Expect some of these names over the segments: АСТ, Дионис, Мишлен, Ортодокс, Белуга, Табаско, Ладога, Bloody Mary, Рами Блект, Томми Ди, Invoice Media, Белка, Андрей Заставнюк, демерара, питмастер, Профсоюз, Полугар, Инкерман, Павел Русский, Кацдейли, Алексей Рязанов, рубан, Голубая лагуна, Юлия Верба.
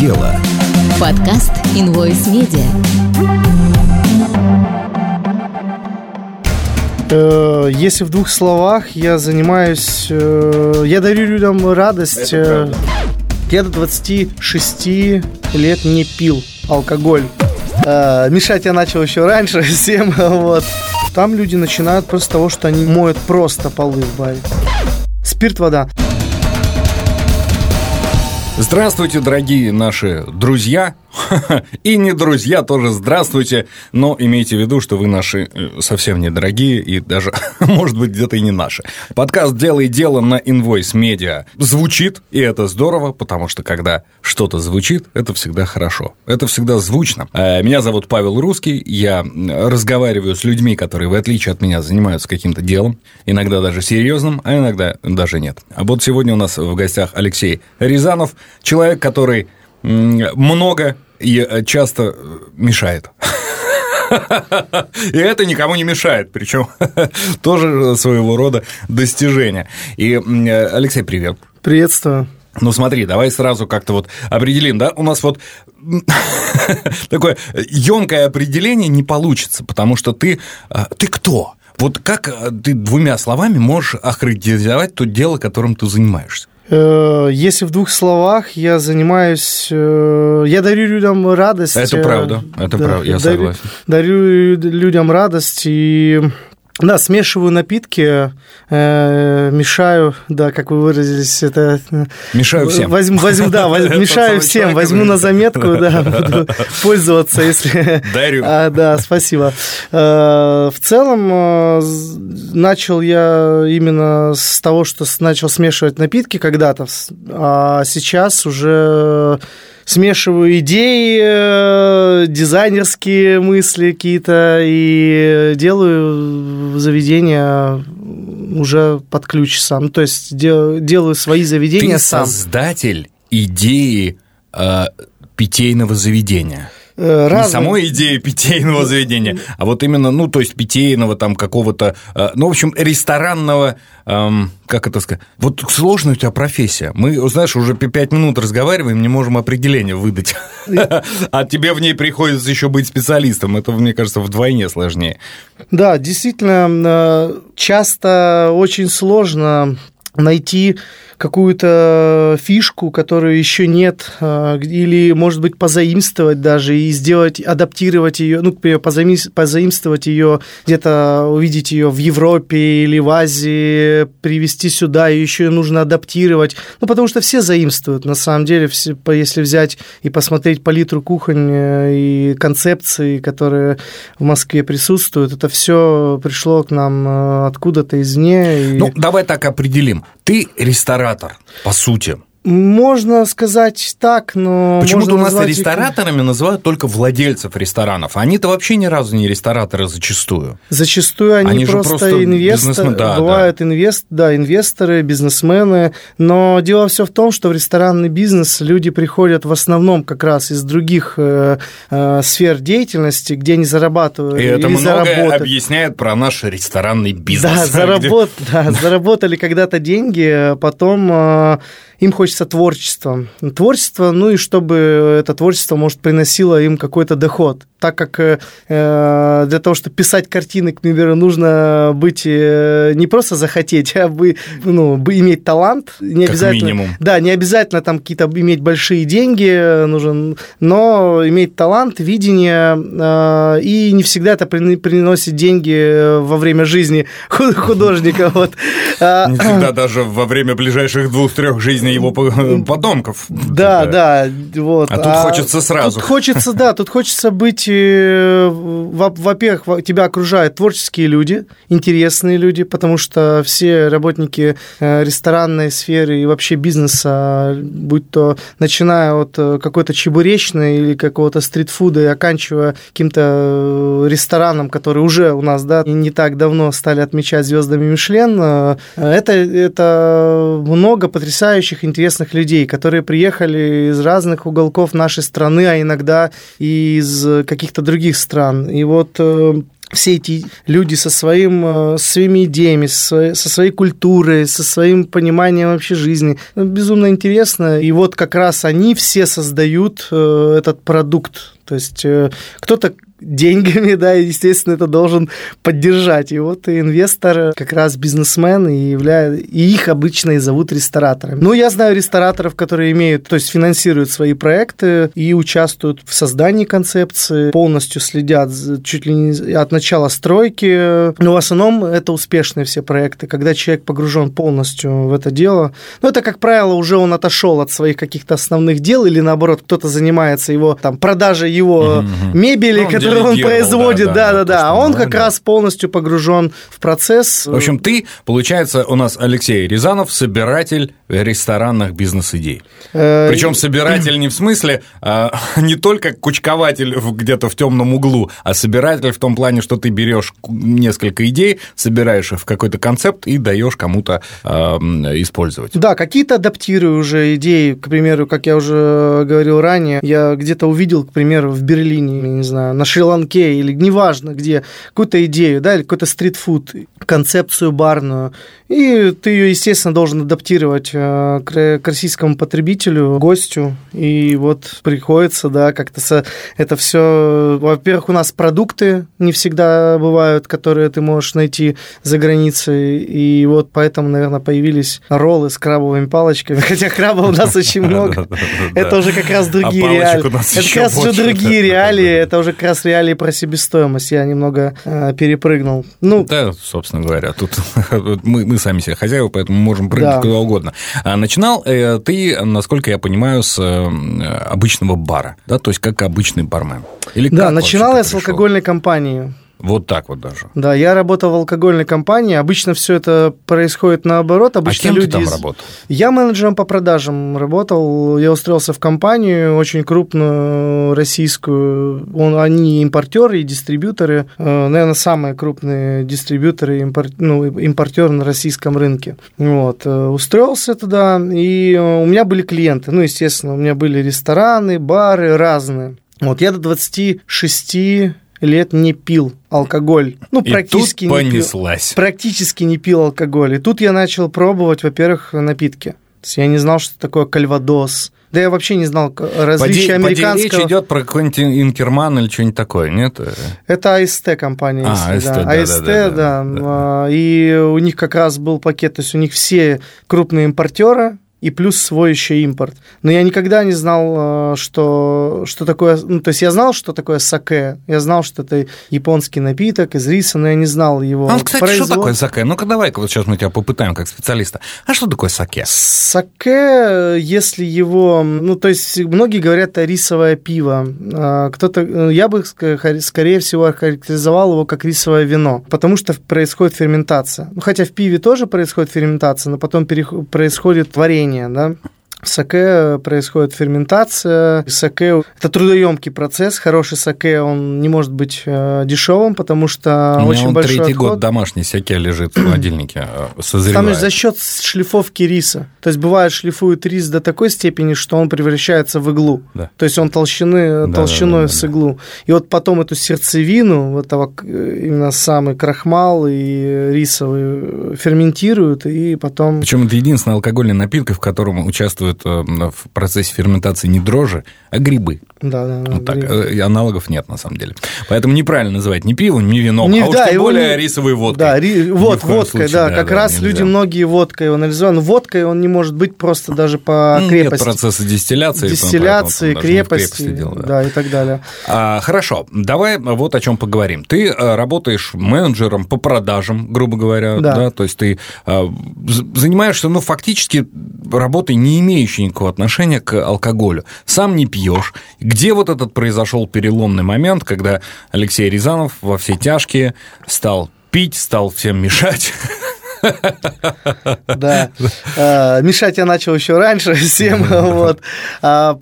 дело. Подкаст Invoice Media. Если в двух словах, я занимаюсь... Я дарю людям радость. Я до 26 лет не пил алкоголь. Мешать я начал еще раньше всем. Вот. Там люди начинают просто с того, что они моют просто полы в баре. Спирт, вода. Здравствуйте, дорогие наши друзья. И не друзья тоже здравствуйте. Но имейте в виду, что вы наши совсем недорогие и даже, может быть, где-то и не наши. Подкаст «Делай дело» на Invoice Media звучит, и это здорово, потому что когда что-то звучит, это всегда хорошо. Это всегда звучно. Меня зовут Павел Русский. Я разговариваю с людьми, которые, в отличие от меня, занимаются каким-то делом. Иногда даже серьезным, а иногда даже нет. А вот сегодня у нас в гостях Алексей Рязанов. Человек, который много и часто мешает. И это никому не мешает, причем тоже своего рода достижение. И, Алексей, привет. Приветствую. Ну, смотри, давай сразу как-то вот определим, да, у нас вот такое ёмкое определение не получится, потому что ты кто? Вот как ты двумя словами можешь охарактеризовать то дело, которым ты занимаешься? Если в двух словах, я занимаюсь... Я дарю людям радость. Это правда, это да, правда, я согласен. Дарю людям радость и... Да, смешиваю напитки, мешаю, да, как вы выразились, это... Мешаю всем. Мешаю всем, возьму на заметку, да, буду пользоваться, если... Дарю. Да, спасибо. В целом, начал я именно с того, что начал смешивать напитки когда-то, а сейчас уже... Смешиваю идеи, дизайнерские мысли какие-то и делаю заведения уже под ключ сам. Ну, то есть, делаю свои заведения сам. Ты создатель идеи питейного заведения. Не самой идеи питейного заведения, а вот именно, ну, то есть, питейного там какого-то, ну, в общем, ресторанного, как это сказать, вот сложная у тебя профессия. Мы, знаешь, уже 5 минут разговариваем, не можем определение выдать, а тебе в ней приходится еще быть специалистом, это, мне кажется, вдвойне сложнее. Да, действительно, часто очень сложно найти какую-то фишку, которую еще нет, или, может быть, позаимствовать даже и сделать, адаптировать ее, ну, например, позаимствовать ее, где-то увидеть ее в Европе или в Азии, привезти сюда, и еще ее нужно адаптировать. Ну, потому что все заимствуют, на самом деле, все, если взять и посмотреть палитру кухонь и концепции, которые в Москве присутствуют, это все пришло к нам откуда-то извне. И... Ну, давай так определим. Ты ресторатор, по сути. Можно сказать так, но... Почему-то у нас рестораторами называют только владельцев ресторанов. Они-то вообще ни разу не рестораторы зачастую. Зачастую они просто инвесторы. Да, бывают да. Инвесторы, бизнесмены. Но дело все в том, что в ресторанный бизнес люди приходят в основном как раз из других сфер деятельности, где они зарабатывают. И это многое объясняет про наш ресторанный бизнес. Да, заработали когда-то деньги, потом... Им хочется творчества. Ну и чтобы это творчество, может, приносило им какой-то доход. Так как для того, чтобы писать картины, к примеру, нужно быть не просто захотеть, а иметь талант. Не обязательно, как минимум. Да, не обязательно там какие-то иметь большие деньги нужен, но иметь талант, видение, и не всегда это приносит деньги во время жизни художника. Не всегда даже во время ближайших 2-3 жизней его потомков. Да, да. Вот. А тут хочется сразу. Тут хочется быть... Во-первых, тебя окружают творческие люди, интересные люди, потому что все работники ресторанной сферы и вообще бизнеса, будь то начиная от какой-то чебуречной или какого-то стритфуда и оканчивая каким-то рестораном, который уже у нас, да, не так давно стали отмечать звездами Мишлен, это много потрясающих, интересных людей, которые приехали из разных уголков нашей страны, а иногда и из каких-то других стран. И вот все эти люди со своими идеями, со своей культурой, со своим пониманием вообще жизни. Безумно интересно. И вот как раз они все создают этот продукт. То есть кто-то деньгами, да, естественно, это должен поддержать. И вот инвестор, как раз бизнесмен, и их обычно и зовут рестораторами. Ну, я знаю рестораторов, которые финансируют свои проекты и участвуют в создании концепции, полностью следят чуть ли не от начала стройки. Но в основном это успешные все проекты, когда человек погружен полностью в это дело. Но это, как правило, уже он отошел от своих каких-то основных дел, или наоборот, кто-то занимается его там продажей его мебели, которую он производит, да-да-да, а он как раз полностью погружен в процесс. В общем, получается, у нас Алексей Рязанов, собиратель ресторанных бизнес-идей. Причем собиратель не в смысле, не только кучкователь где-то в темном углу, а собиратель в том плане, что ты берешь несколько идей, собираешь их в какой-то концепт и даешь кому-то использовать. Да, какие-то адаптирую уже идеи, к примеру, как я уже говорил ранее, я где-то увидел, к примеру, в Берлине, не знаю, на Шри-Ланке или неважно где, какую-то идею, да, или какой-то стритфуд, концепцию барную, и ты ее, естественно, должен адаптировать к российскому потребителю, гостю, и вот приходится, да, как-то это все. Во-первых, у нас продукты не всегда бывают, которые ты можешь найти за границей, и вот поэтому, наверное, появились роллы с крабовыми палочками, хотя крабов у нас очень много, это уже как раз другие реалии, это уже как раз реалии про себестоимость, я немного перепрыгнул. Ну, да, собственно говоря, тут мы сами себе хозяева, поэтому можем прыгнуть куда угодно. Начинал ты, насколько я понимаю, с обычного бара, да, то есть как обычный бармен. Или да, начинал я с алкогольной компании. Вот так вот даже. Да, я работал в алкогольной компании. Обычно все это происходит наоборот. Обычно кем ты там работал? Я менеджером по продажам работал. Я устроился в компанию очень крупную российскую. Они импортеры и дистрибьюторы. Наверное, самые крупные дистрибьюторы и импортеры на российском рынке. Вот. Устроился туда, и у меня были клиенты. Ну, естественно, у меня были рестораны, бары разные. Вот я до 26 лет не пил алкоголь. Ну, и практически тут понеслась. Практически не пил алкоголь. И тут я начал пробовать, во-первых, напитки. То есть я не знал, что такое кальвадос. Да я вообще не знал различия американского... Речь идет про какой-нибудь Инкерман или что-нибудь такое, нет? Это АСТ компания. АСТ, да. И у них как раз был пакет, то есть у них все крупные импортеры, и плюс свой еще импорт. Но я никогда не знал, что такое... Ну, то есть я знал, что такое саке, я знал, что это японский напиток из риса, но я не знал его производства. Кстати, что такое саке? Ну-ка, давай-ка вот сейчас мы тебя попытаем как специалиста. А что такое саке? Саке, если его... Ну, то есть многие говорят, это рисовое пиво. Кто-то... Я бы, скорее всего, охарактеризовал его как рисовое вино, потому что происходит ферментация. Ну, хотя в пиве тоже происходит ферментация, но потом происходит варенье. Да? В саке происходит ферментация. Саке – это трудоемкий процесс. Хороший саке, он не может быть дешевым, потому что очень большой отход. У меня он третий год домашний саке лежит в холодильнике, созревает. Там за счет шлифовки риса. То есть, бывает, шлифуют рис до такой степени, что он превращается в иглу. Да. То есть, он толщиной с иглу. И вот потом эту сердцевину, этого, именно самый крахмал и рисовый, ферментируют, и потом… Причем это единственный алкогольный напиток, в котором участвует в процессе ферментации не дрожжи, а грибы. Да, вот так. Грибы. Аналогов нет, на самом деле. Поэтому неправильно называть ни пивом, ни вином, а уж тем более рисовой водкой. Да, водкой, люди многие водкой его анализируют. Но водкой он не может быть просто даже по крепости. Нет процесса дистилляции. Дистилляции, крепости, и так далее. Хорошо, давай вот о чем поговорим. Ты работаешь менеджером по продажам, грубо говоря, да, то есть ты занимаешься, фактически работой, не имеющий никакого отношения к алкоголю. Сам не пьешь. Где вот этот произошел переломный момент, когда Алексей Рязанов во все тяжкие стал пить, стал всем мешать? Да. Мешать я начал еще раньше всем. А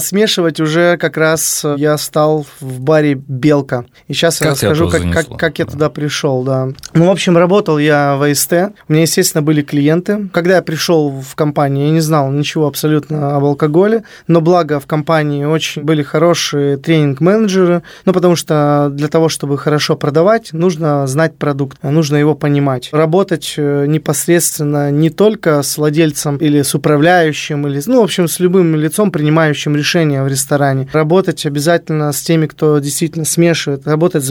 смешивать уже как раз я стал в баре «Белка». И сейчас я расскажу, как я туда пришел. Ну, в общем, работал я в АСТ. У меня, естественно, были клиенты. Когда я пришел в компанию, я не знал ничего абсолютно об алкоголе. Но благо в компании очень были хорошие тренинг-менеджеры. Ну, потому что для того, чтобы хорошо продавать, нужно знать продукт, нужно его понимать. Работать непосредственно не только с владельцем или с управляющим, или, ну, в общем, с любым лицом, принимающим решения в ресторане. Работать обязательно с теми, кто действительно смешивает, работать с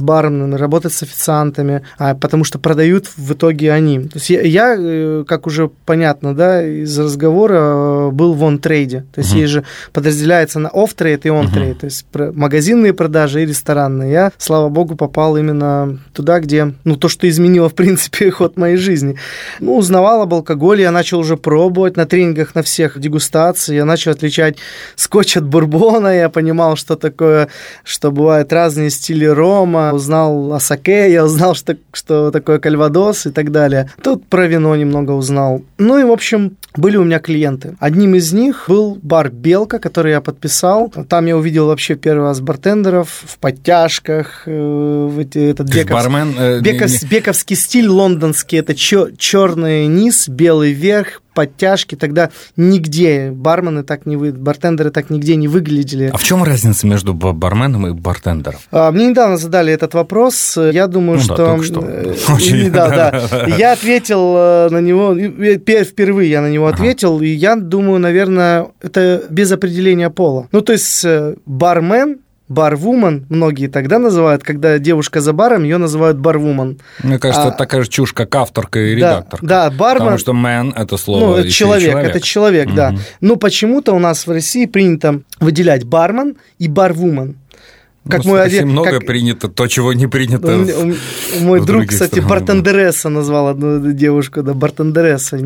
барменами, работать с официантами, потому что продают в итоге они. То есть я, как уже понятно, да, из разговора был в он-трейде. То есть есть же подразделяется на оф-трейд и он-трейд. То есть магазинные продажи и ресторанные. Я, слава богу, попал именно туда, где, ну, то, что изменило, в принципе, ход моей жизни. Ну, узнавал об алкоголе, я начал уже пробовать на тренингах, на всех дегустации, я начал отличать скотч от бурбона, я понимал, что такое, что бывают разные стили рома, узнал о саке, я узнал, что такое кальвадос и так далее. Тут про вино немного узнал. Ну и, в общем, были у меня клиенты. Одним из них был бар «Белка», который я подписал. Там я увидел вообще первый раз бартендеров в подтяжках, бековский стиль лондонский, это черный низ, белый верх, подтяжки, тогда нигде бармены так не выглядели, бартендеры так нигде не выглядели. А в чем разница между барменом и бартендером? Мне недавно задали этот вопрос, я думаю, я ответил на него, впервые я на него ответил, и я думаю, наверное, это без определения пола. Ну, то есть бармен, барвумен, многие тогда называют, когда девушка за баром, ее называют барвумен. Мне кажется, это такая же чушь, как авторка и редакторка. Да, бармен. Потому что man – это слово. Ну, это человек. Это человек, да. Но почему-то у нас в России принято выделять бармен и барвумен. Как ну, мой очень много принято, то, чего не принято. Мой друг, кстати, бартендересса назвал одну девушку, да, бартендересса.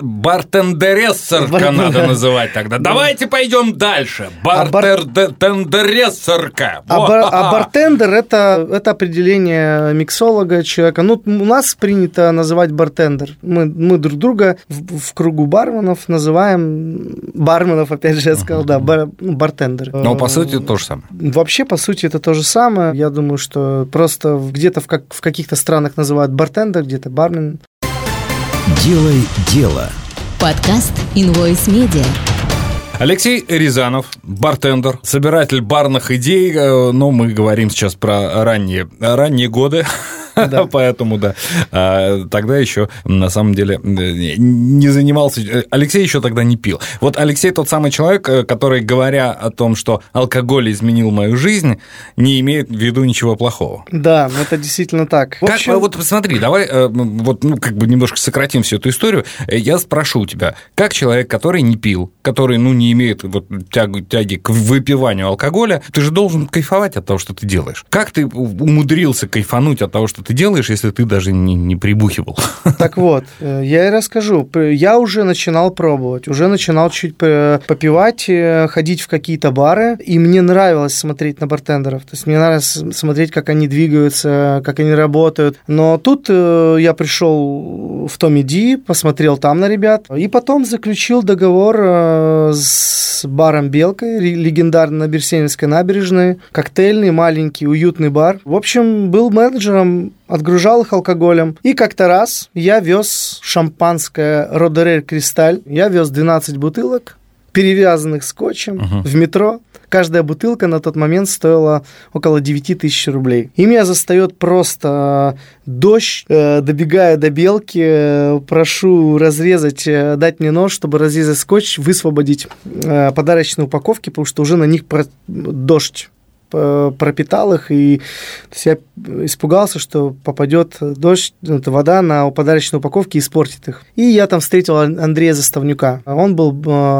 Бартендерессерка надо называть тогда. Давайте пойдем дальше. Бартендерессерка. А бартендер – это определение миксолога, человека. Ну, у нас принято называть бартендер. Мы друг друга в кругу барменов называем, барменов, опять же, я сказал, да, бартендер. Но, по сути, то же самое. Вообще, по сути, это то же самое. Я думаю, что просто где-то в каких-то странах называют бартендер, где-то бармен. Делай дело. Подкаст Invoice Media. Алексей Рязанов, бартендер, собиратель барных идей. Ну, мы говорим сейчас про ранние годы. Да. Поэтому, да, тогда еще, на самом деле, не занимался, Алексей еще тогда не пил. Вот Алексей тот самый человек, который, говоря о том, что алкоголь изменил мою жизнь, не имеет в виду ничего плохого. Да, это действительно так. Как, вот посмотри, давай вот, ну, как бы немножко сократим всю эту историю. Я спрошу тебя, как человек, который не пил, который, ну, не имеет вот, тяги к выпиванию алкоголя, ты же должен кайфовать от того, что ты делаешь. Как ты умудрился кайфануть от того, что ты делаешь, если ты даже не прибухивал? Так вот, я и расскажу. Я уже начинал пробовать, уже начинал чуть попивать, ходить в какие-то бары, и мне нравилось смотреть на бартендеров. То есть мне нравилось смотреть, как они двигаются, как они работают. Но тут я пришел в Томми Ди, посмотрел там на ребят, и потом заключил договор с баром «Белкой», легендарный на Берсеневской набережной, коктейльный, маленький, уютный бар. В общем, был менеджером, отгружал их алкоголем. И как-то раз я вез шампанское «Родерер Кристаль». Я вез 12 бутылок, перевязанных скотчем, в метро. Каждая бутылка на тот момент стоила около 9000 рублей. И меня застает просто дождь. Добегаю до «Белки», прошу разрезать, дать мне нож, чтобы разрезать скотч, высвободить подарочные упаковки, потому что уже на них дождь пропитал их, и я испугался, что попадет дождь, вода на подарочные упаковки и испортит их. И я там встретил Андрея Заставнюка. Он был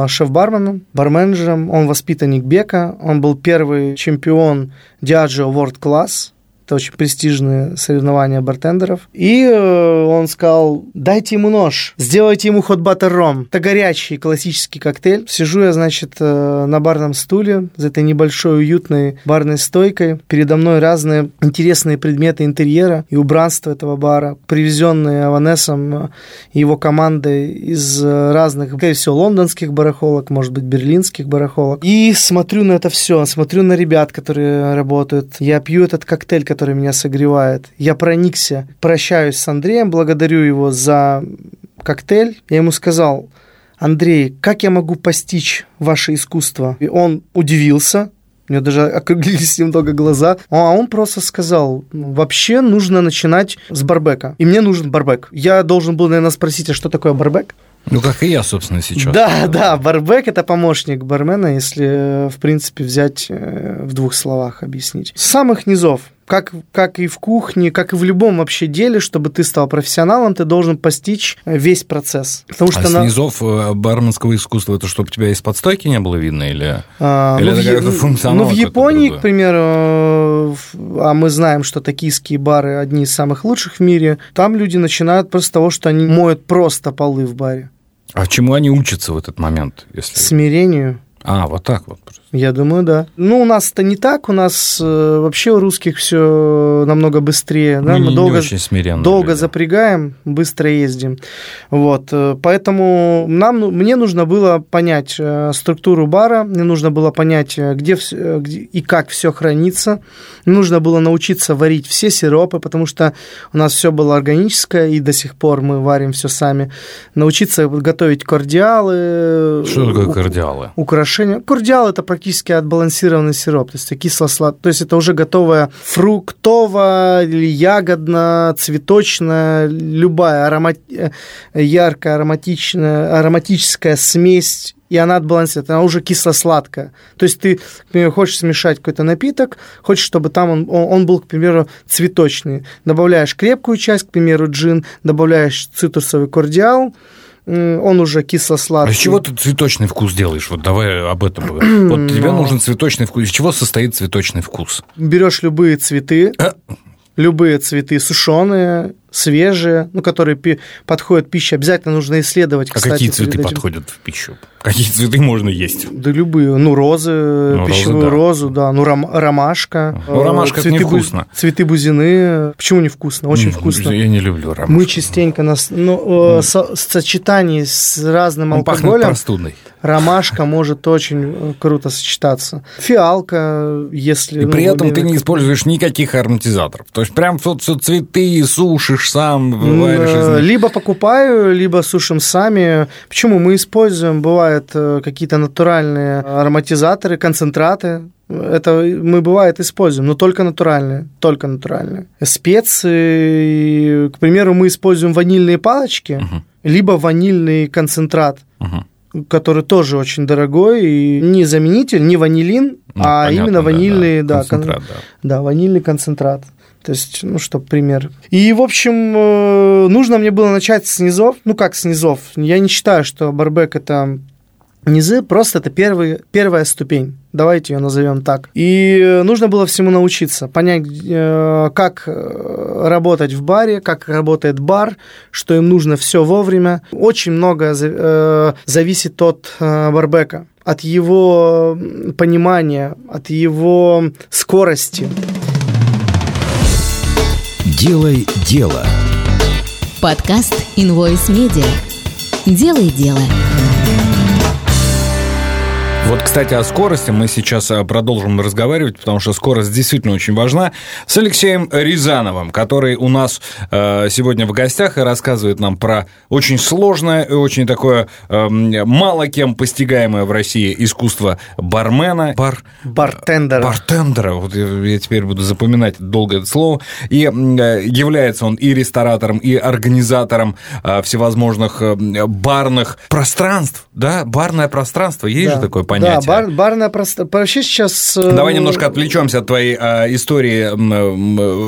шеф-барменом, барменджером, он воспитанник Бека, он был первый чемпион Diageo World Class. это очень престижные соревнования бартендеров. И он сказал, дайте ему нож, сделайте ему hot butter ром. Это горячий классический коктейль. Сижу я, значит, на барном стуле за этой небольшой уютной барной стойкой. Передо мной разные интересные предметы интерьера и убранства этого бара, привезенные Аванесом и его командой из разных, скорее всего, лондонских барахолок, может быть, берлинских барахолок. И смотрю на это все, смотрю на ребят, которые работают. Я пью этот коктейль, который меня согревает. Я проникся, прощаюсь с Андреем, благодарю его за коктейль. Я ему сказал, Андрей, как я могу постичь ваше искусство? И он удивился. У него даже округлились немного глаза. А он просто сказал, вообще нужно начинать с барбека. И мне нужен барбек. Я должен был, наверное, спросить, а что такое барбек? Ну, как и я, собственно, сейчас. Да, барбек – это помощник бармена, если, в принципе, взять в двух словах, объяснить. С самых низов. Как и в кухне, как и в любом вообще деле, чтобы ты стал профессионалом, ты должен постичь весь процесс. Потому что с низов барменского искусства это чтобы тебя из-под стойки не было видно? Или это как-то функционал? Ну, в Японии, к примеру, а мы знаем, что токийские бары одни из самых лучших в мире, там люди начинают просто с того, что они моют просто полы в баре. А чему они учатся в этот момент? Смирению. А, вот так вот просто. Я думаю, да. Ну, у нас-то не так, у нас вообще у русских все намного быстрее. Да? Мы долго запрягаем, быстро ездим. Вот. Поэтому мне нужно было понять структуру бара, мне нужно было понять, где и как все хранится, мне нужно было научиться варить все сиропы, потому что у нас все было органическое, и до сих пор мы варим все сами. Научиться готовить кордиалы. Что такое кордиалы? Украшения. Кордиал – это практически отбалансированный сироп, то есть кисло-сладкий, то есть это уже готовая фруктовая или ягодно-цветочная, любая яркая ароматическая смесь, и она отбалансирована, она уже кисло-сладкая. То есть ты, к примеру, хочешь смешать какой-то напиток, хочешь, чтобы там он был, к примеру, цветочный. Добавляешь крепкую часть, к примеру, джин, добавляешь цитрусовый кордиал, он уже кисло-сладкий. А из чего ты цветочный вкус делаешь? Вот давай об этом. Вот тебе нужен цветочный вкус. Из чего состоит цветочный вкус? Берешь любые цветы, сушеные, свежие, которые подходят в пищу. Обязательно нужно исследовать, кстати. А какие цветы подходят в пищу? Какие цветы можно есть? Да любые. Розы, пищевую розу. Ромашка. Ромашка – это невкусно. Цветы бузины. Почему невкусно? Очень вкусно. Я не люблю ромашку. Мы частенько в сочетании с разным алкоголем… Пахнет простудной. Ромашка может очень круто сочетаться. Фиалка, если… И при этом ты не используешь никаких ароматизаторов. То есть, прям все цветы, суши, сам варишь. Либо покупаю, либо сушим сами. Почему? Мы используем, бывают какие-то натуральные ароматизаторы, концентраты. Это мы, бывает, используем, но только натуральные, Специи, к примеру, мы используем ванильные палочки, либо ванильный концентрат, который тоже очень дорогой, и не заменитель, не ванилин, именно ванильный, ванильный концентрат. То есть, чтобы пример. И, в общем, нужно мне было начать с низов. Я не считаю, что барбек – это низы, просто это первая ступень. Давайте ее назовем так. И нужно было всему научиться, понять, как работать в баре, как работает бар, что им нужно все вовремя. Очень многое зависит от барбека, от его понимания, от его скорости. Делай дело. Подкаст Invoice Media. Делай дело. Вот, кстати, о скорости мы сейчас продолжим разговаривать, потому что скорость действительно очень важна, с Алексеем Рязановым, который у нас сегодня в гостях и рассказывает нам про очень сложное и очень такое мало кем постигаемое в России искусство бармена. Бартендера. Бартендера. Вот я теперь буду запоминать долго это слово. И является он и ресторатором, и организатором всевозможных барных пространств. Да, барное пространство. Есть же такое понятие. Да, барная простота. Вообще сейчас... Давай немножко отвлечемся от твоей истории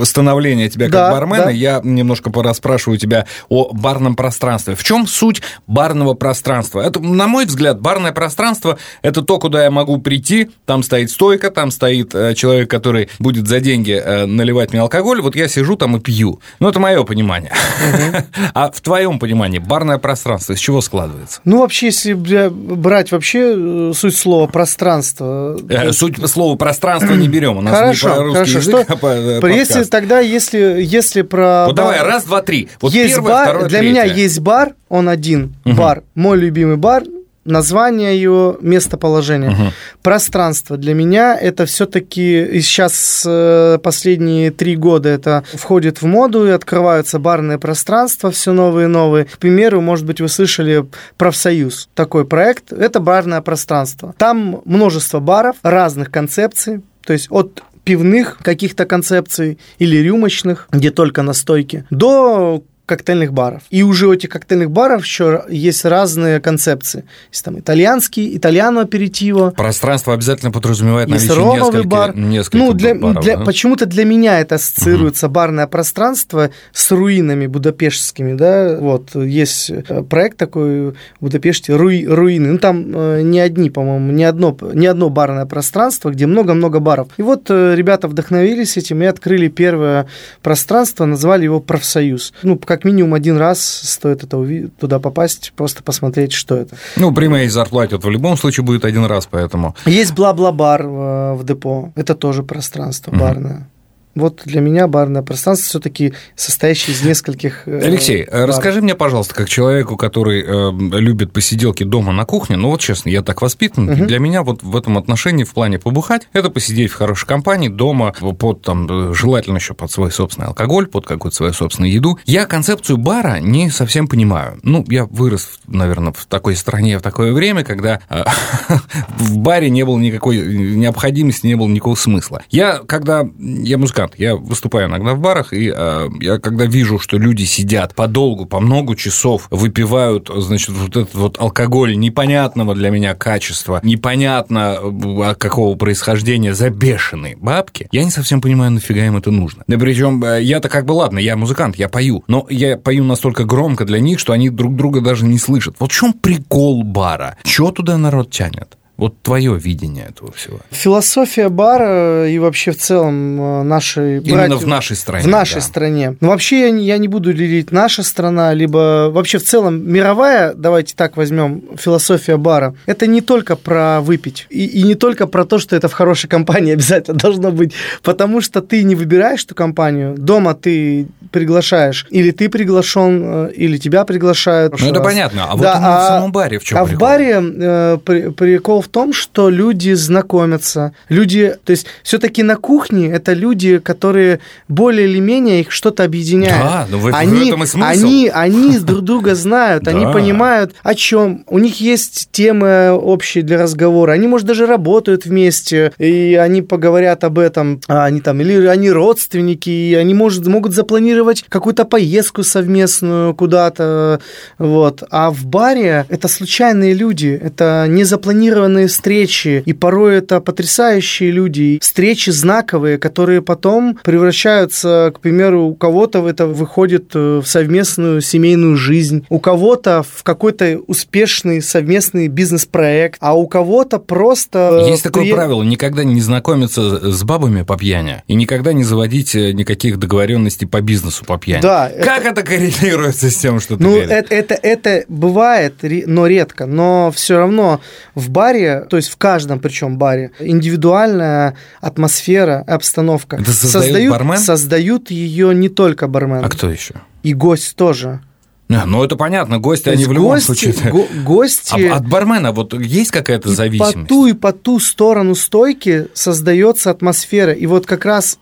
становления тебя как бармена. Да. Я немножко порасспрашиваю тебя о барном пространстве. В чем суть барного пространства? Это, на мой взгляд, барное пространство – это то, куда я могу прийти, там стоит стойка, там стоит человек, который будет за деньги наливать мне алкоголь, вот я сижу там и пью. Ну, это мое понимание. А в твоем понимании барное пространство из чего складывается? Ну, вообще, если брать вообще суть слова «пространство». Суть слова «пространство» не берем. У нас хорошо, не по-русски язык, а по-подкаст. Тогда, если про... Вот давай, раз, два, три. Вот есть первое, бар, второе, для третье. Меня есть бар, он один, бар. Мой любимый бар. Название его, местоположение. Пространство для меня это все-таки сейчас последние 3 года это входит в моду и открываются барные пространства, все новые и новые. К примеру, может быть, вы слышали Профсоюз, такой проект. Это барное пространство. Там множество баров разных концепций, то есть от пивных каких-то концепций или рюмочных, где только настойки, до коктейльных баров. И уже у этих коктейльных баров еще есть разные концепции. Есть там итальянский, итальяно-аперитиво. Пространство обязательно подразумевает наличие нескольких ну, баров. Да? Почему-то для меня это ассоциируется барное пространство с руинами будапештскими. Да? Вот, есть проект такой в Будапеште «Руины». Ну, там не одни, по-моему, не одно барное пространство, где много-много баров. И вот ребята вдохновились этим и открыли первое пространство, назвали его «Профсоюз». Ну, как минимум 1 раз стоит это туда попасть, просто посмотреть, что это. Ну, при моей зарплате вот в любом случае будет 1 раз, поэтому... Есть «Бла-бла-бар» в депо, это тоже пространство барное. Вот для меня барное пространство все-таки состоящее из нескольких... Алексей, баров. Расскажи мне, пожалуйста, как человеку, который любит посиделки дома на кухне, ну вот честно, я так воспитан, для меня вот в этом отношении, в плане побухать, это посидеть в хорошей компании дома, под там, желательно еще под свой собственный алкоголь, под какую-то свою собственную еду. Я концепцию бара не совсем понимаю. Ну, я вырос, наверное, в такой стране, в такое время, когда в баре не было никакой необходимости, не было никакого смысла. Я музыкант. Я выступаю иногда в барах, и я когда вижу, что люди сидят подолгу, по много часов, выпивают, значит, вот этот вот алкоголь непонятного для меня качества, непонятно какого происхождения, за бешеные бабки, я не совсем понимаю, нафига им это нужно. Да причем я-то как бы, ладно, я музыкант, я пою, но я пою настолько громко для них, что они друг друга даже не слышат. Вот в чем прикол бара? Чего туда народ тянет? Вот твое видение этого всего. Философия бара и вообще в целом нашей... Именно в нашей стране. В нашей стране. Но вообще я не буду делить наша страна, либо вообще в целом мировая, давайте так возьмем, философия бара. Это не только про выпить. И не только про то, что это в хорошей компании обязательно должно быть. Потому что ты не выбираешь эту компанию. Дома ты приглашаешь. Или ты приглашен, или тебя приглашают. Ну, это понятно. А вот в самом баре в чем прикол? А в баре прикол в том, что люди знакомятся. Люди, то есть, все-таки на кухне это люди, которые более или менее их что-то объединяет. Да, но в этом и смысл. Они друг друга знают, они понимают, о чем. У них есть темы общие для разговора. Они, может, даже работают вместе, и они поговорят об этом. Они там, или они родственники, и они могут запланировать какую-то поездку совместную куда-то. Вот. А в баре это случайные люди, это не запланированные встречи, и порой это потрясающие люди, встречи знаковые, которые потом превращаются, к примеру, у кого-то это выходит в совместную семейную жизнь, у кого-то в какой-то успешный совместный бизнес-проект, а у кого-то просто... Есть такое правило, никогда не знакомиться с бабами по пьяни и никогда не заводить никаких договоренностей по бизнесу по пьяни. Да, как это коррелируется с тем, что ты говоришь? Ну, это бывает, но редко, но все равно в баре, то есть в каждом, причем баре, индивидуальная атмосфера, обстановка. Это создают бармен? Создают ее не только бармен. А кто еще? И гость тоже. Ну, это понятно, гости, они в любом случае... Гости... От бармена вот есть какая-то зависимость? И по ту сторону стойки создается атмосфера, и вот как раз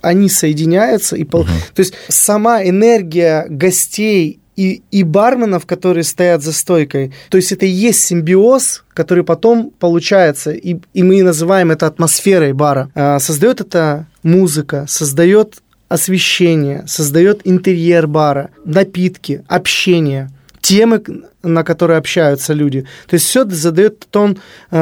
они соединяются, и то есть сама энергия гостей и барменов, которые стоят за стойкой. То есть это и есть симбиоз, который потом получается, и мы называем это атмосферой бара. Создает это музыка, создает освещение, создает интерьер бара, напитки, общение, темы, на которой общаются люди. То есть все задает тон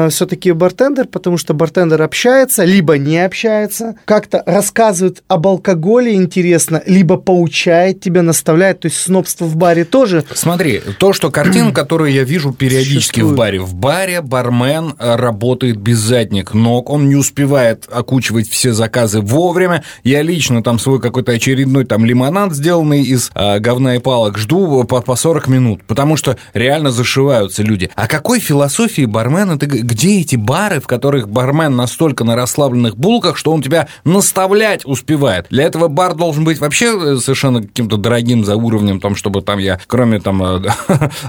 все-таки бартендер, потому что бартендер общается, либо не общается, как-то рассказывает об алкоголе интересно, либо поучает тебя, наставляет. То есть снобство в баре тоже. Смотри, то, что картина, которую я вижу периодически существует. В баре бармен работает без задних ног, он не успевает окучивать все заказы вовремя. Я лично там свой какой-то очередной там лимонад, сделанный из говна и палок, жду по 40 минут, потому что реально зашиваются люди. О какой философии бармена? Где эти бары, в которых бармен настолько на расслабленных булках, что он тебя наставлять успевает? Для этого бар должен быть вообще совершенно каким-то дорогим за уровнем, там, чтобы там я, кроме там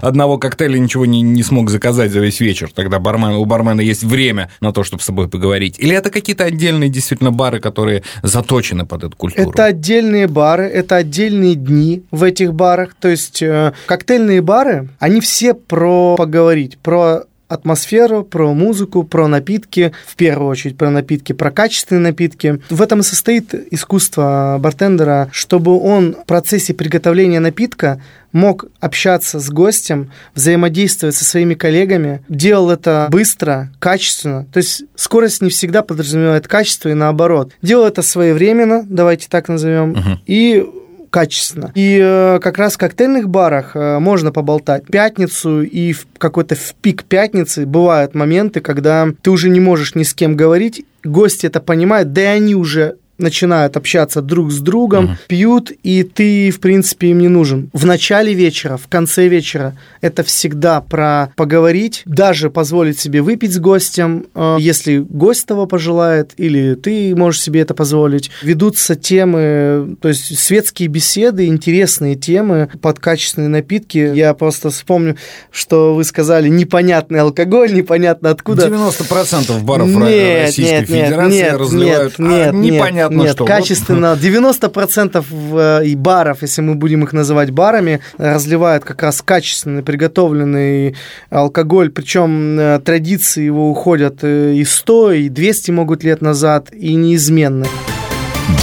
одного коктейля, ничего не смог заказать за весь вечер. Тогда у бармена есть время на то, чтобы с собой поговорить. Или это какие-то отдельные действительно бары, которые заточены под эту культуру? Это отдельные бары, это отдельные дни в этих барах. То есть коктейльные бары, они все про поговорить, про атмосферу, про музыку, про напитки, в первую очередь про напитки, про качественные напитки. В этом и состоит искусство бартендера, чтобы он в процессе приготовления напитка мог общаться с гостем, взаимодействовать со своими коллегами, делал это быстро, качественно. То есть скорость не всегда подразумевает качество и наоборот. Делал это своевременно, давайте так назовем, и качественно. И как раз в коктейльных барах можно поболтать. В пятницу и в какой-то в пик пятницы бывают моменты, когда ты уже не можешь ни с кем говорить, гости это понимают, да и они уже начинают общаться друг с другом, пьют, и ты, в принципе, им не нужен. В начале вечера, в конце вечера это всегда про поговорить, даже позволить себе выпить с гостем, если гость того пожелает, или ты можешь себе это позволить. Ведутся темы, то есть светские беседы, интересные темы под качественные напитки. Я просто вспомню, что вы сказали, непонятный алкоголь, непонятно откуда. 90% баров Российской Федерации разливают непонятно. Нет, качественно. 90% баров, если мы будем их называть барами, разливают как раз качественный, приготовленный алкоголь. Причем традиции его уходят и 100, и 200 могут лет назад, и неизменны.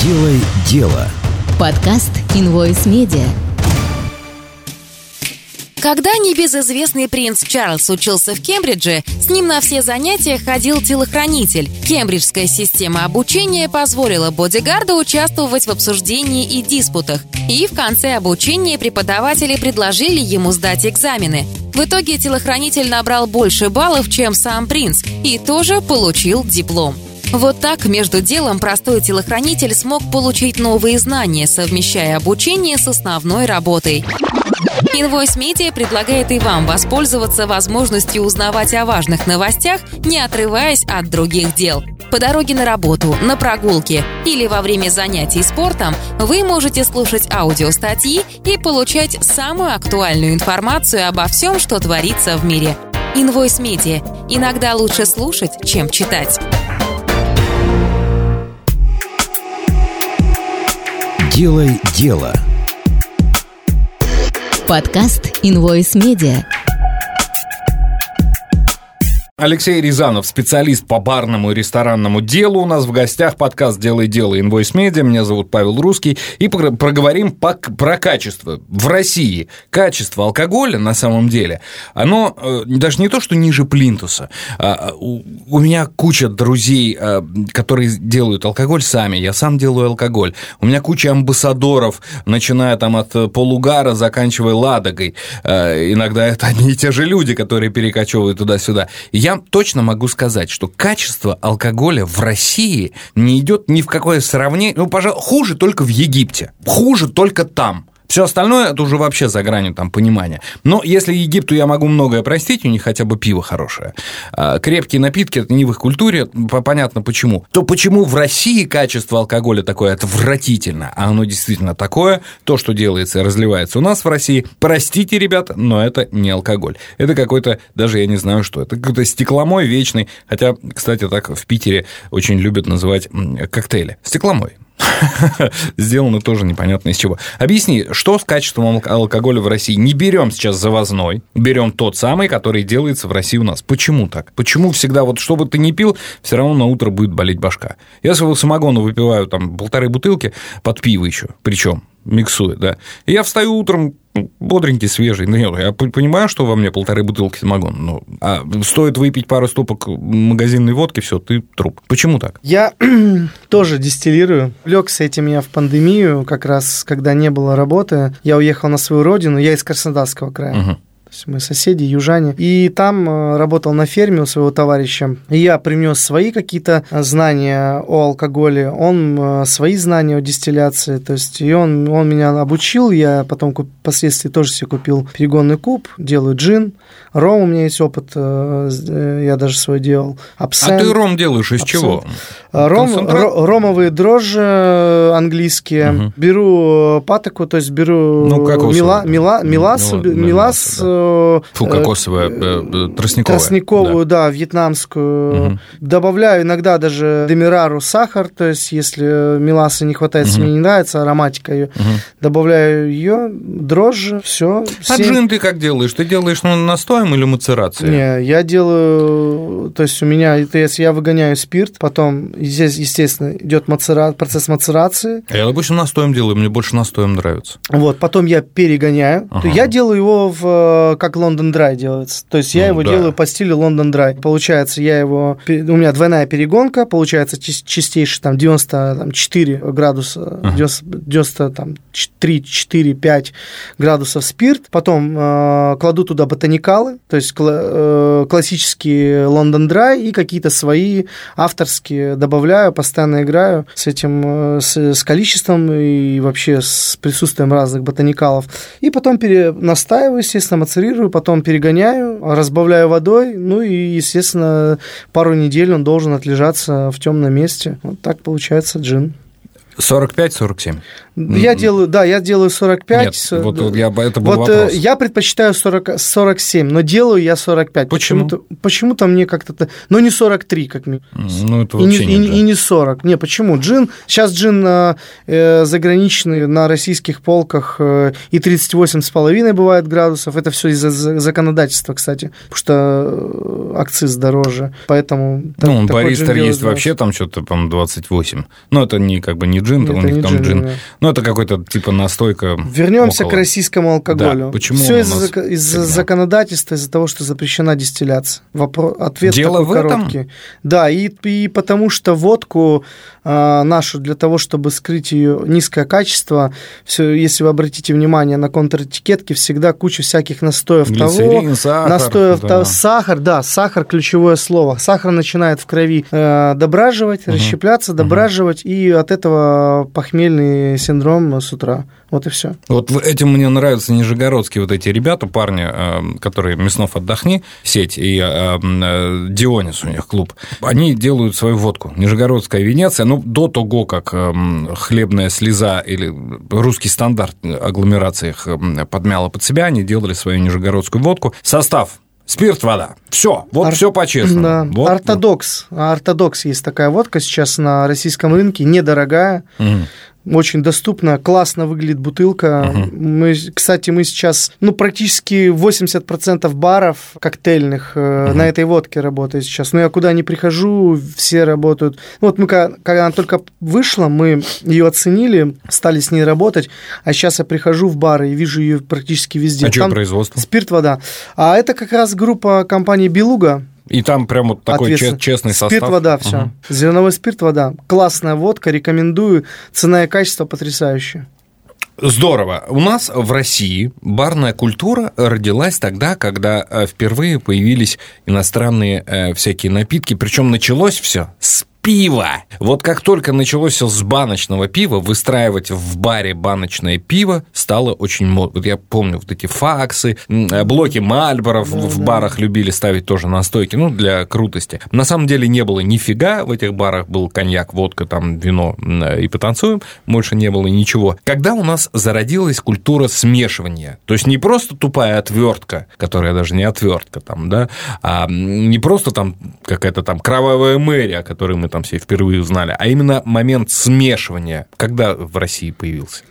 Делай дело. Подкаст Invoice Media. Когда небезызвестный принц Чарльз учился в Кембридже, с ним на все занятия ходил телохранитель. Кембриджская система обучения позволила бодигарду участвовать в обсуждении и диспутах. И в конце обучения преподаватели предложили ему сдать экзамены. В итоге телохранитель набрал больше баллов, чем сам принц, и тоже получил диплом. Вот так, между делом, простой телохранитель смог получить новые знания, совмещая обучение с основной работой. Invoice Media предлагает и вам воспользоваться возможностью узнавать о важных новостях, не отрываясь от других дел. По дороге на работу, на прогулке или во время занятий спортом вы можете слушать аудиостатьи и получать самую актуальную информацию обо всем, что творится в мире. Invoice Media. Иногда лучше слушать, чем читать. Делай дело. Подкаст Invoice Media. Алексей Рязанов, специалист по барному и ресторанному делу. У нас в гостях подкаст «Делай дело» Invoice Media. Меня зовут Павел Русский. И проговорим про качество. В России качество алкоголя, на самом деле, оно даже не то, что ниже плинтуса. У меня куча друзей, которые делают алкоголь сами. Я сам делаю алкоголь. У меня куча амбассадоров, начиная там от Полугара, заканчивая Ладогой. Иногда это одни и те же люди, которые перекочевывают туда-сюда. Я точно могу сказать, что качество алкоголя в России не идет ни в какое сравнение. Ну, пожалуй, хуже только в Египте. Хуже только там. Все остальное это уже вообще за гранью там понимания. Но если Египту я могу многое простить, у них хотя бы пиво хорошее. Крепкие напитки это не в их культуре, понятно почему. То почему в России качество алкоголя такое отвратительно, а оно действительно такое, то, что делается и разливается у нас в России, простите, ребята, но это не алкоголь. Это какой-то, даже я не знаю что, это какой-то стекломой вечный, хотя, кстати, так в Питере очень любят называть коктейли. Стекломой. Сделано тоже непонятно из чего. Объясни, что с качеством алкоголя в России? Не берем сейчас завозной, берем тот самый, который делается в России у нас. Почему так? Почему всегда, вот что бы ты ни пил, все равно на утро будет болеть башка? Я своего самогона выпиваю там 1,5 бутылки под пиво еще, причем миксует, да. И я встаю утром бодренький, свежий. Ну, я понимаю, что во мне 1,5 бутылки самогона, но а стоит выпить пару стопок магазинной водки, все, ты труп. Почему так? Я тоже дистиллирую. Влёкся этим я в пандемию, как раз когда не было работы. Я уехал на свою родину, я из Краснодарского края. Угу. Мы соседи, южане. И там работал на ферме у своего товарища. И я принес свои какие-то знания о алкоголе, он свои знания о дистилляции. То есть, и он меня обучил. Я потом впоследствии тоже себе купил перегонный куб, делаю джин. Ром у меня есть опыт, я даже свой делал. Абсент. А ты ром делаешь из чего? Ромовые дрожжи английские. Угу. Беру патоку, то есть беру меласу. Фу, кокосовую, тростниковую, да, вьетнамскую. Угу. Добавляю иногда даже демерару сахар, то есть если меласы не хватает, угу. Мне не нравится ароматика ее, угу. Добавляю ее, дрожжи, все. А джин ты как делаешь? Ты делаешь настоем или мацерацией? Не, я делаю, то есть у меня, я выгоняю спирт, потом здесь, естественно, идет процесс мацерации. Я обычно настоем делаю, мне больше настоем нравится. Вот, потом я перегоняю, ага. Я делаю его как London Dry делается. То есть я его делаю по стилю London Dry. Получается, у меня двойная перегонка, получается чистейший там 94 градуса, uh-huh. 93-4-5 градусов спирт. Потом кладу туда ботаникалы, то есть классические London Dry и какие-то свои авторские добавляю, постоянно играю с этим, с количеством и вообще с присутствием разных ботаникалов. И потом настаиваю, естественно, мацерирую, потом перегоняю, разбавляю водой, ну и, естественно, пару недель он должен отлежаться в темном месте. Вот так получается джин. 45-47? Я делаю 45. Нет, я предпочитаю 40, 47, но делаю я 45. Почему? Почему-то мне как-то... Но не 43, как мне. Ну, это вообще и не 40. Не, почему? Джин... Сейчас джин заграничный на российских полках и 38,5 бывает градусов. Это все из-за законодательства, кстати, потому что акциз дороже. Поэтому... Ну, баристер есть вообще там что-то, по-моему, 28. Но это не как бы не джин, у них там джин. Ну, это какой-то типа настойка. Вернемся к российскому алкоголю. Да, почему все из-за законодательства, из-за того, что запрещена дистилляция. Ответ такой короткий. Этом? Да, и потому что водку нашу, для того, чтобы скрыть ее низкое качество, все, если вы обратите внимание на контр-этикетке, всегда куча всяких настоев. Глицерин, того, сахар. Настоев, да. Сахар, да, сахар – ключевое слово. Сахар начинает в крови дображивать, угу. Расщепляться, дображивать, угу. И от этого похмельный синдром с утра. Вот и все. Вот этим мне нравятся нижегородские вот эти ребята, парни, которые Мяснов отдохни, сеть, и Дионис у них клуб. Они делают свою водку. Нижегородская Венеция, ну, до того, как хлебная слеза или русский стандарт агломерации их подмяла под себя, они делали свою нижегородскую водку. Состав. Спирт, вода. Все. Вот все по-честному. Да. Вот. Ортодокс. Ортодокс есть такая водка сейчас на российском рынке, недорогая. Mm. Очень доступно, классно выглядит бутылка. Uh-huh. Мы сейчас, практически 80% баров коктейльных uh-huh. на этой водке работает сейчас. Но я куда ни прихожу, все работают. Вот мы, когда она только вышла, мы ее оценили, стали с ней работать, а сейчас я прихожу в бары и вижу ее практически везде. А что производство? Спирт, вода. А это как раз группа компании «Белуга». И там прям вот такой честный состав. Спирт, вода, все. Угу. Зерновой спирт, вода. Классная водка, рекомендую. Цена и качество потрясающие. Здорово. У нас в России барная культура родилась тогда, когда впервые появились иностранные всякие напитки. Причем началось все с пива. Вот как только началось с баночного пива, выстраивать в баре баночное пиво стало очень модно. Вот я помню вот эти факсы, блоки Мальборов в барах любили ставить тоже на стойке, для крутости. На самом деле не было нифига, в этих барах был коньяк, водка, там вино и потанцуем, больше не было ничего. Когда у нас зародилась культура смешивания, то есть не просто тупая отвертка, которая даже не отвертка, там, да, а не просто там какая-то там кровавая мэрия, о которой мы там все впервые узнали, а именно момент смешивания, когда в России появился?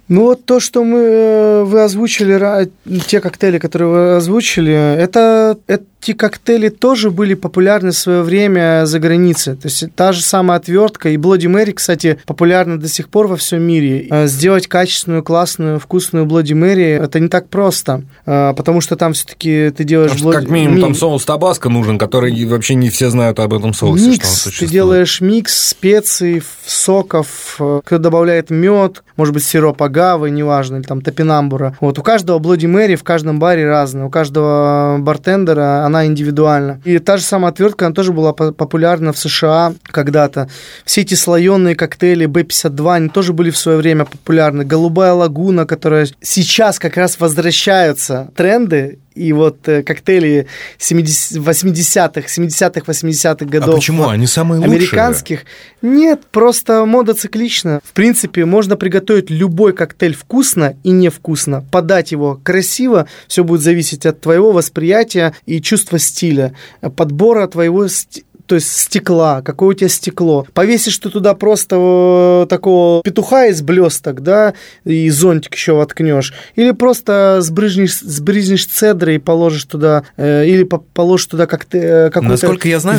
То, что вы озвучили, те коктейли, которые вы озвучили, это эти коктейли тоже были популярны в свое время за границей. То есть та же самая отвертка. И Bloody Mary, кстати, популярна до сих пор во всем мире. Сделать качественную, классную, вкусную Bloody Mary — это не так просто. Потому что там все-таки ты делаешь... Как минимум там соус табаско нужен, который вообще не все знают об этом соусе. Микс. Ты делаешь микс специй, соков, кто добавляет мед, может быть, сироп агавы, неважно, или там топинамбура. Вот. У каждого Bloody Mary в каждом баре разная. У каждого бартендера она индивидуальна. И та же самая отвертка, она тоже была популярна в США когда-то. Все эти слоеные коктейли B-52, они тоже были в свое время популярны. Голубая лагуна, которая сейчас как раз возвращаются тренды. И вот коктейли 70-х, 80-х годов. А почему? Они самые лучшие. Американских. Нет, просто мода циклична. В принципе, можно приготовить любой коктейль вкусно и невкусно. Подать его красиво. Все будет зависеть от твоего восприятия и чувства стиля. Подбора твоего стиля. То есть стекла, какое у тебя стекло. Повесишь ты туда просто такого петуха из блесток, да, и зонтик еще воткнешь. Или просто сбрызнешь цедры и положишь туда, или положишь туда какую-то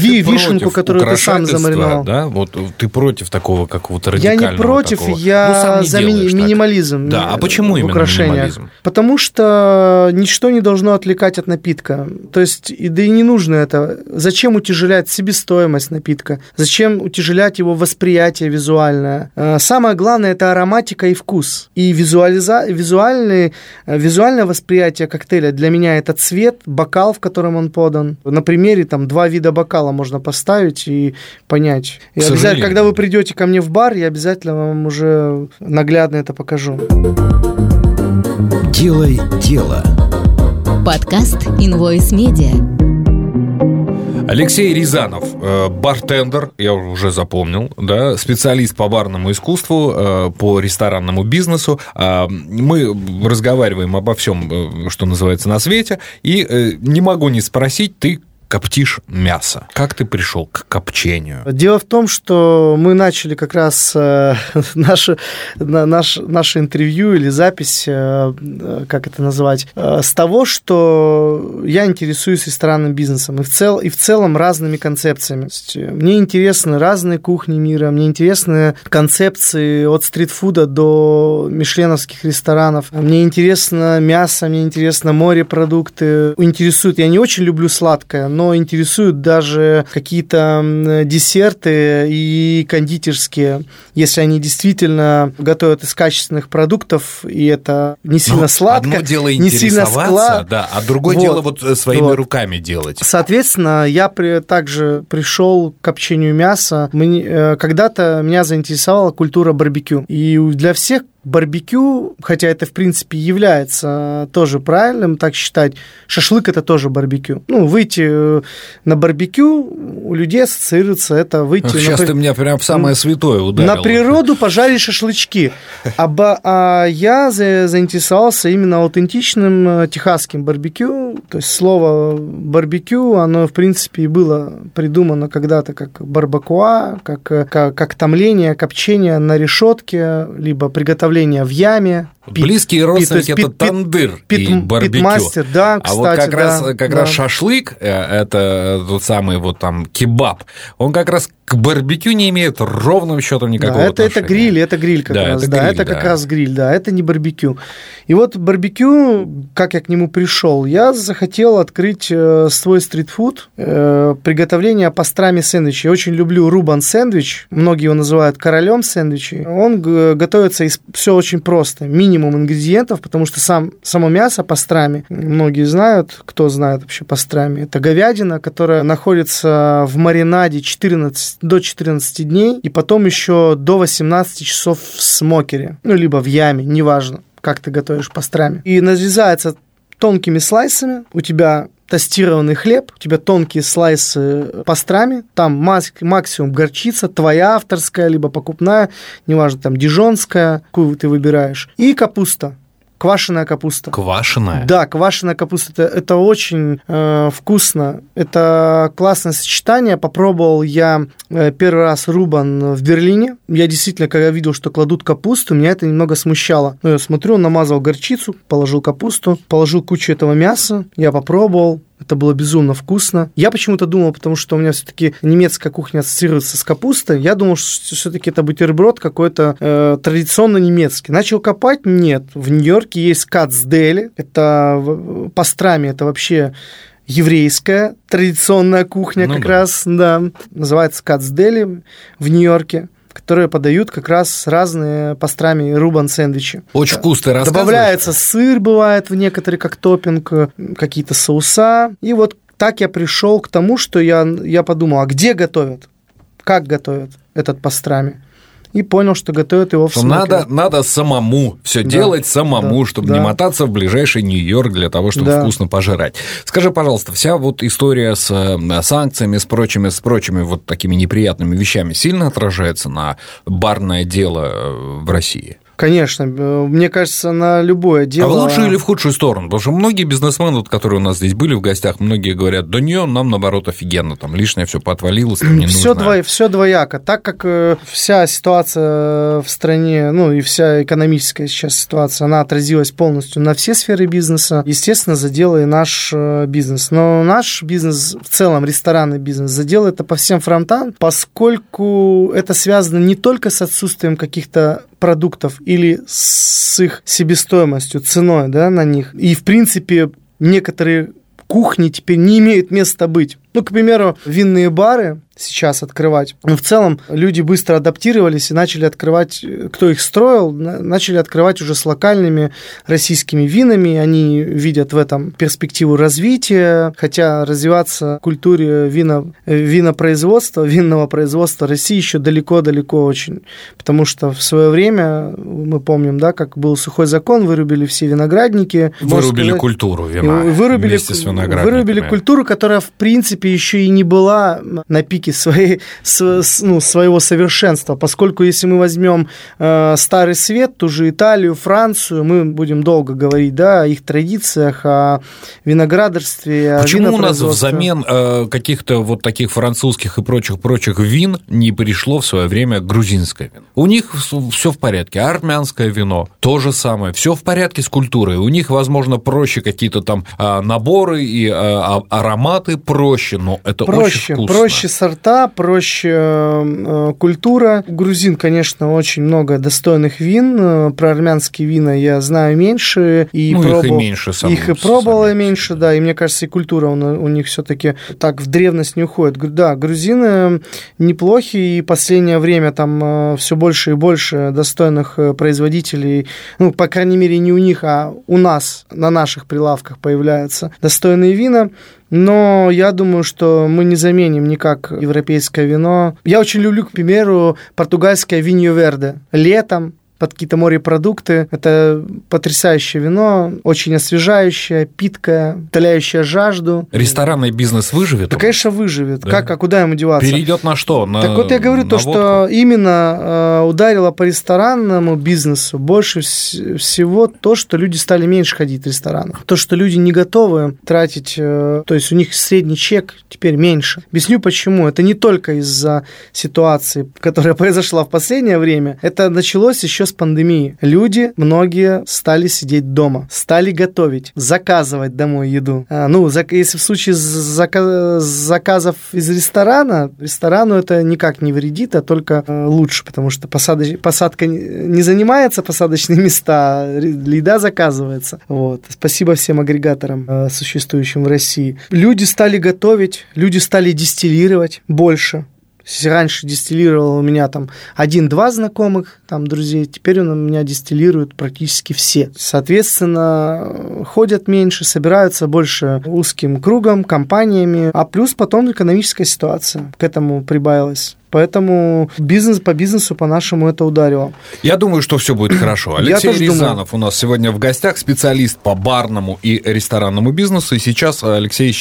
вишенку, которую ты сам замариновал. Да? Вот, ты против такого какого-то радикального? Я не против, такого. Я за минимализм. Да, а почему именно минимализм? Потому что ничто не должно отвлекать от напитка. То есть, да и не нужно это. Зачем утяжелять себестоимость напитка? Зачем утяжелять его восприятие визуальное? Самое главное – это ароматика и вкус. И визуальное восприятие коктейля для меня – это цвет, бокал, в котором он подан. На примере там 2 вида бокала можно поставить и понять. И обязательно, когда вы придете ко мне в бар, я обязательно вам уже наглядно это покажу. Делай дело. Подкаст Invoice Media. Алексей Рязанов, бартендер, я уже запомнил, да, специалист по барному искусству, по ресторанному бизнесу. Мы разговариваем обо всем, что называется, на свете, и не могу не спросить, ты коптишь мясо. Как ты пришел к копчению? Дело в том, что мы начали как раз наше интервью или запись, как это назвать, с того, что я интересуюсь ресторанным бизнесом и в целом разными концепциями. Мне интересны разные кухни мира, мне интересны концепции от стритфуда до мишленовских ресторанов, мне интересно мясо, мне интересно морепродукты. Интересует, я не очень люблю сладкое, но интересуют даже какие-то десерты и кондитерские, если они действительно готовят из качественных продуктов, и это не сильно сладко, одно дело не сильно склад, да, а другое дело своими руками делать. Соответственно, я также пришел к копчению мяса. Когда-то меня заинтересовала культура барбекю, и для всех барбекю, хотя это, в принципе, является тоже правильным, так считать, шашлык – это тоже барбекю. Ну, выйти на барбекю у людей ассоциируется это выйти... Сейчас ты меня прям в самое святое ударил. На природу пожарить шашлычки. А я заинтересовался именно аутентичным техасским барбекю. То есть слово барбекю, оно, в принципе, и было придумано когда-то как барбекюа, как томление, копчение на решетке, либо приготовление в яме. Близкие родственники – это тандыр и барбекю. Питмастер, да, кстати. А вот как раз шашлык – это тот самый вот там кебаб. Он как раз к барбекю не имеет ровным счетом никакого отношения. Это гриль как раз. Это как раз гриль, это не барбекю. И вот барбекю, как я к нему пришел, я захотел открыть свой стритфуд, приготовление пастрами сэндвичей. Я очень люблю рубан сэндвич, многие его называют королем сэндвичей. Он готовится из... Все очень просто. Минимум ингредиентов, потому что само мясо пастрами, многие знают, кто знает вообще пастрами, это говядина, которая находится в маринаде до 14 дней и потом еще до 18 часов в смокере, ну, либо в яме, неважно, как ты готовишь пастрами. И нарезается тонкими слайсами, у тебя тостированный хлеб, у тебя тонкие слайсы пастрами, там максимум горчица, твоя авторская, либо покупная, неважно, там дижонская, какую ты выбираешь, и капуста. Квашеная капуста. Квашеная? Да, квашеная капуста. Это очень вкусно. Это классное сочетание. Попробовал я первый раз рубан в Берлине. Я действительно, когда видел, что кладут капусту, меня это немного смущало. Но я смотрю, он намазал горчицу, положил капусту, положил кучу этого мяса. Я попробовал. Это было безумно вкусно. Я почему-то думал, потому что у меня все-таки немецкая кухня ассоциируется с капустой, я думал, что все-таки это бутерброд какой-то традиционно немецкий. Начал копать? Нет. В Нью-Йорке есть Кацдейли. Это пастрами, это вообще... еврейская традиционная кухня, ну, как да. раз, да, называется Кацдейли в Нью-Йорке, которые подают как раз разные пастрами рубан-сэндвичи. Очень вкусно рассказываешь. Добавляется сыр, бывает в некоторые, как топпинг, какие-то соуса. И вот так я пришел к тому, что я подумал, а где готовят, как готовят этот пастрами? И понял, что готовят его в смокере. Надо самому все делать самому, чтобы не мотаться в ближайший Нью-Йорк для того, чтобы вкусно пожрать. Скажи, пожалуйста, вся вот история с санкциями, с прочими вот такими неприятными вещами сильно отражается на барное дело в России? Конечно, мне кажется, на любое дело... А в лучшую или в худшую сторону? Потому что многие бизнесмены, вот, которые у нас здесь были в гостях, многие говорят, да не, нам, наоборот, офигенно, там лишнее все поотвалилось, там не нужно. Все двояко. Так как вся ситуация в стране, ну, и вся экономическая сейчас ситуация, она отразилась полностью на все сферы бизнеса, естественно, задела и наш бизнес. Но наш бизнес, в целом, ресторанный бизнес, задел это по всем фронтам, поскольку это связано не только с отсутствием каких-то продуктов или с их себестоимостью, ценой, да, на них. И, в принципе, некоторые кухни теперь не имеют места быть. Ну, к примеру, винные бары сейчас открывать. Но в целом люди быстро адаптировались и начали открывать, кто их строил, начали открывать уже с локальными российскими винами. Они видят в этом перспективу развития, хотя развиваться в культуре винного производства России еще далеко-далеко очень. Потому что в свое время, мы помним, да, как был сухой закон, вырубили все виноградники. Вырубили культуру вина вместе с виноградниками. Вырубили культуру, которая, в принципе, еще и не была на пике своего совершенства, поскольку если мы возьмем Старый Свет, ту же Италию, Францию, мы будем долго говорить, да, о их традициях, о виноградарстве, почему о винопроизводстве. У нас взамен каких-то вот таких французских и прочих вин не пришло в свое время грузинское вино? У них все в порядке, армянское вино то же самое, все в порядке с культурой, у них, возможно, проще какие-то там наборы и ароматы проще. Но это проще, очень вкусно. Проще сорта, проще культура. Грузин, конечно, очень много достойных вин. Про армянские вина я знаю меньше. И их и пробовал меньше, да. И мне кажется, и культура у них все-таки так в древность не уходит. Да, грузины неплохи, и в последнее время там все больше и больше достойных производителей. Ну, по крайней мере, не у них, а у нас на наших прилавках появляются достойные вина. Но я думаю, что мы не заменим никак европейское вино. Я очень люблю, к примеру, португальское виньо верде. Летом под какие-то морепродукты. Это потрясающее вино, очень освежающее, питкое, утоляющее жажду. Ресторанный бизнес выживет? Да, конечно, выживет. Да? А куда ему деваться? Перейдет на что? Так вот я говорю, то, водку? Что именно ударило по ресторанному бизнесу больше всего то, что люди стали меньше ходить в рестораны. То, что люди не готовы тратить, то есть у них средний чек теперь меньше. Объясню, почему. Это не только из-за ситуации, которая произошла в последнее время. Это началось еще с пандемии. Люди, многие, стали сидеть дома, стали готовить, заказывать домой еду. Ну, если в случае заказов из ресторана, ресторану это никак не вредит, а только лучше, потому что посадка не занимается, посадочные места, еда заказывается. Вот. Спасибо всем агрегаторам, существующим в России. Люди стали готовить, люди стали дистиллировать больше. Раньше дистиллировал у меня там 1-2 знакомых, там, друзей, теперь у меня дистиллируют практически все. Соответственно, ходят меньше, собираются больше узким кругом, компаниями, а плюс потом экономическая ситуация к этому прибавилась. Поэтому по бизнесу, по-нашему, это ударило. Я думаю, что все будет хорошо. Алексей Рязанов у нас сегодня в гостях, специалист по барному и ресторанному бизнесу. И сейчас, Алексей,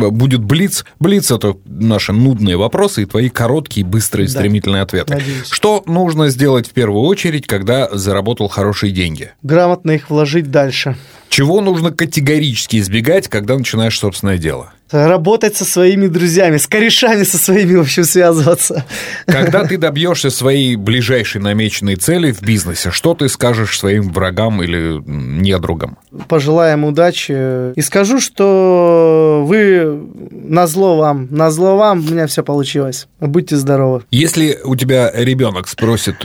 будет блиц. Блиц – это наши нудные вопросы и твои короткие, быстрые, стремительные ответы. Надеюсь. Что нужно сделать в первую очередь, когда заработал хорошие деньги? Грамотно их вложить дальше. Чего нужно категорически избегать, когда начинаешь собственное дело? Работать со своими друзьями, с корешами со своими, в общем, связываться. Когда ты добьешься своей ближайшей намеченной цели в бизнесе, что ты скажешь своим врагам или недругам? Пожелаем удачи. И скажу, что вы назло вам, у меня все получилось. Будьте здоровы. Если у тебя ребенок спросит: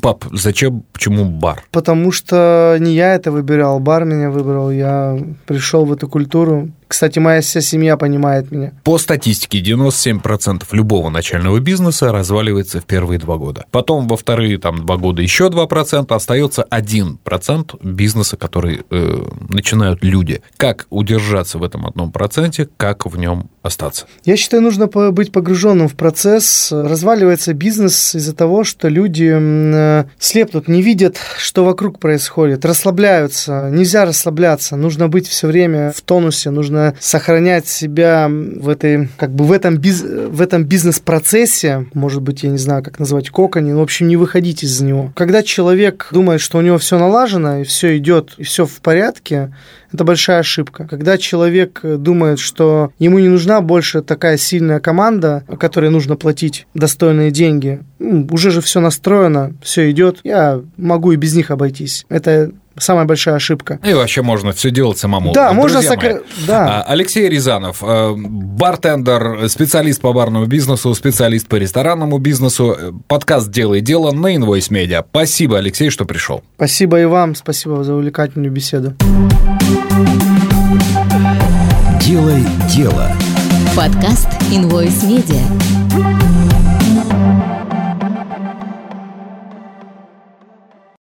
пап, зачем, почему бар? Потому что не я это выбирал, бар меня выбрал, я пришел в эту культуру. Кстати, моя вся семья понимает меня. По статистике, 97% любого начального бизнеса разваливается в первые 2 года. Потом во вторые 2 года еще 2%, остается 1% бизнеса, который начинают люди. Как удержаться в этом 1%, как в нем остаться? Я считаю, нужно быть погруженным в процесс. Разваливается бизнес из-за того, что люди слепнут, не видят, что вокруг происходит, расслабляются. Нельзя расслабляться, нужно быть все время в тонусе, нужно сохранять себя в этой, как бы в этом бизнес-процессе, может быть, я не знаю, как назвать, коконе, но, в общем, не выходить из него. Когда человек думает, что у него все налажено, и все идет, и все в порядке, это большая ошибка. Когда человек думает, что ему не нужна больше такая сильная команда, которой нужно платить достойные деньги, уже же все настроено, все идет, я могу и без них обойтись. Это самая большая ошибка. И вообще можно все делать самому. Да, можно да. Алексей Рязанов, бартендер, специалист по барному бизнесу, специалист по ресторанному бизнесу. Подкаст «Делай дело» на Invoice Media. Спасибо, Алексей, что пришел. Спасибо и вам. Спасибо за увлекательную беседу. «Делай дело». Подкаст Invoice Media.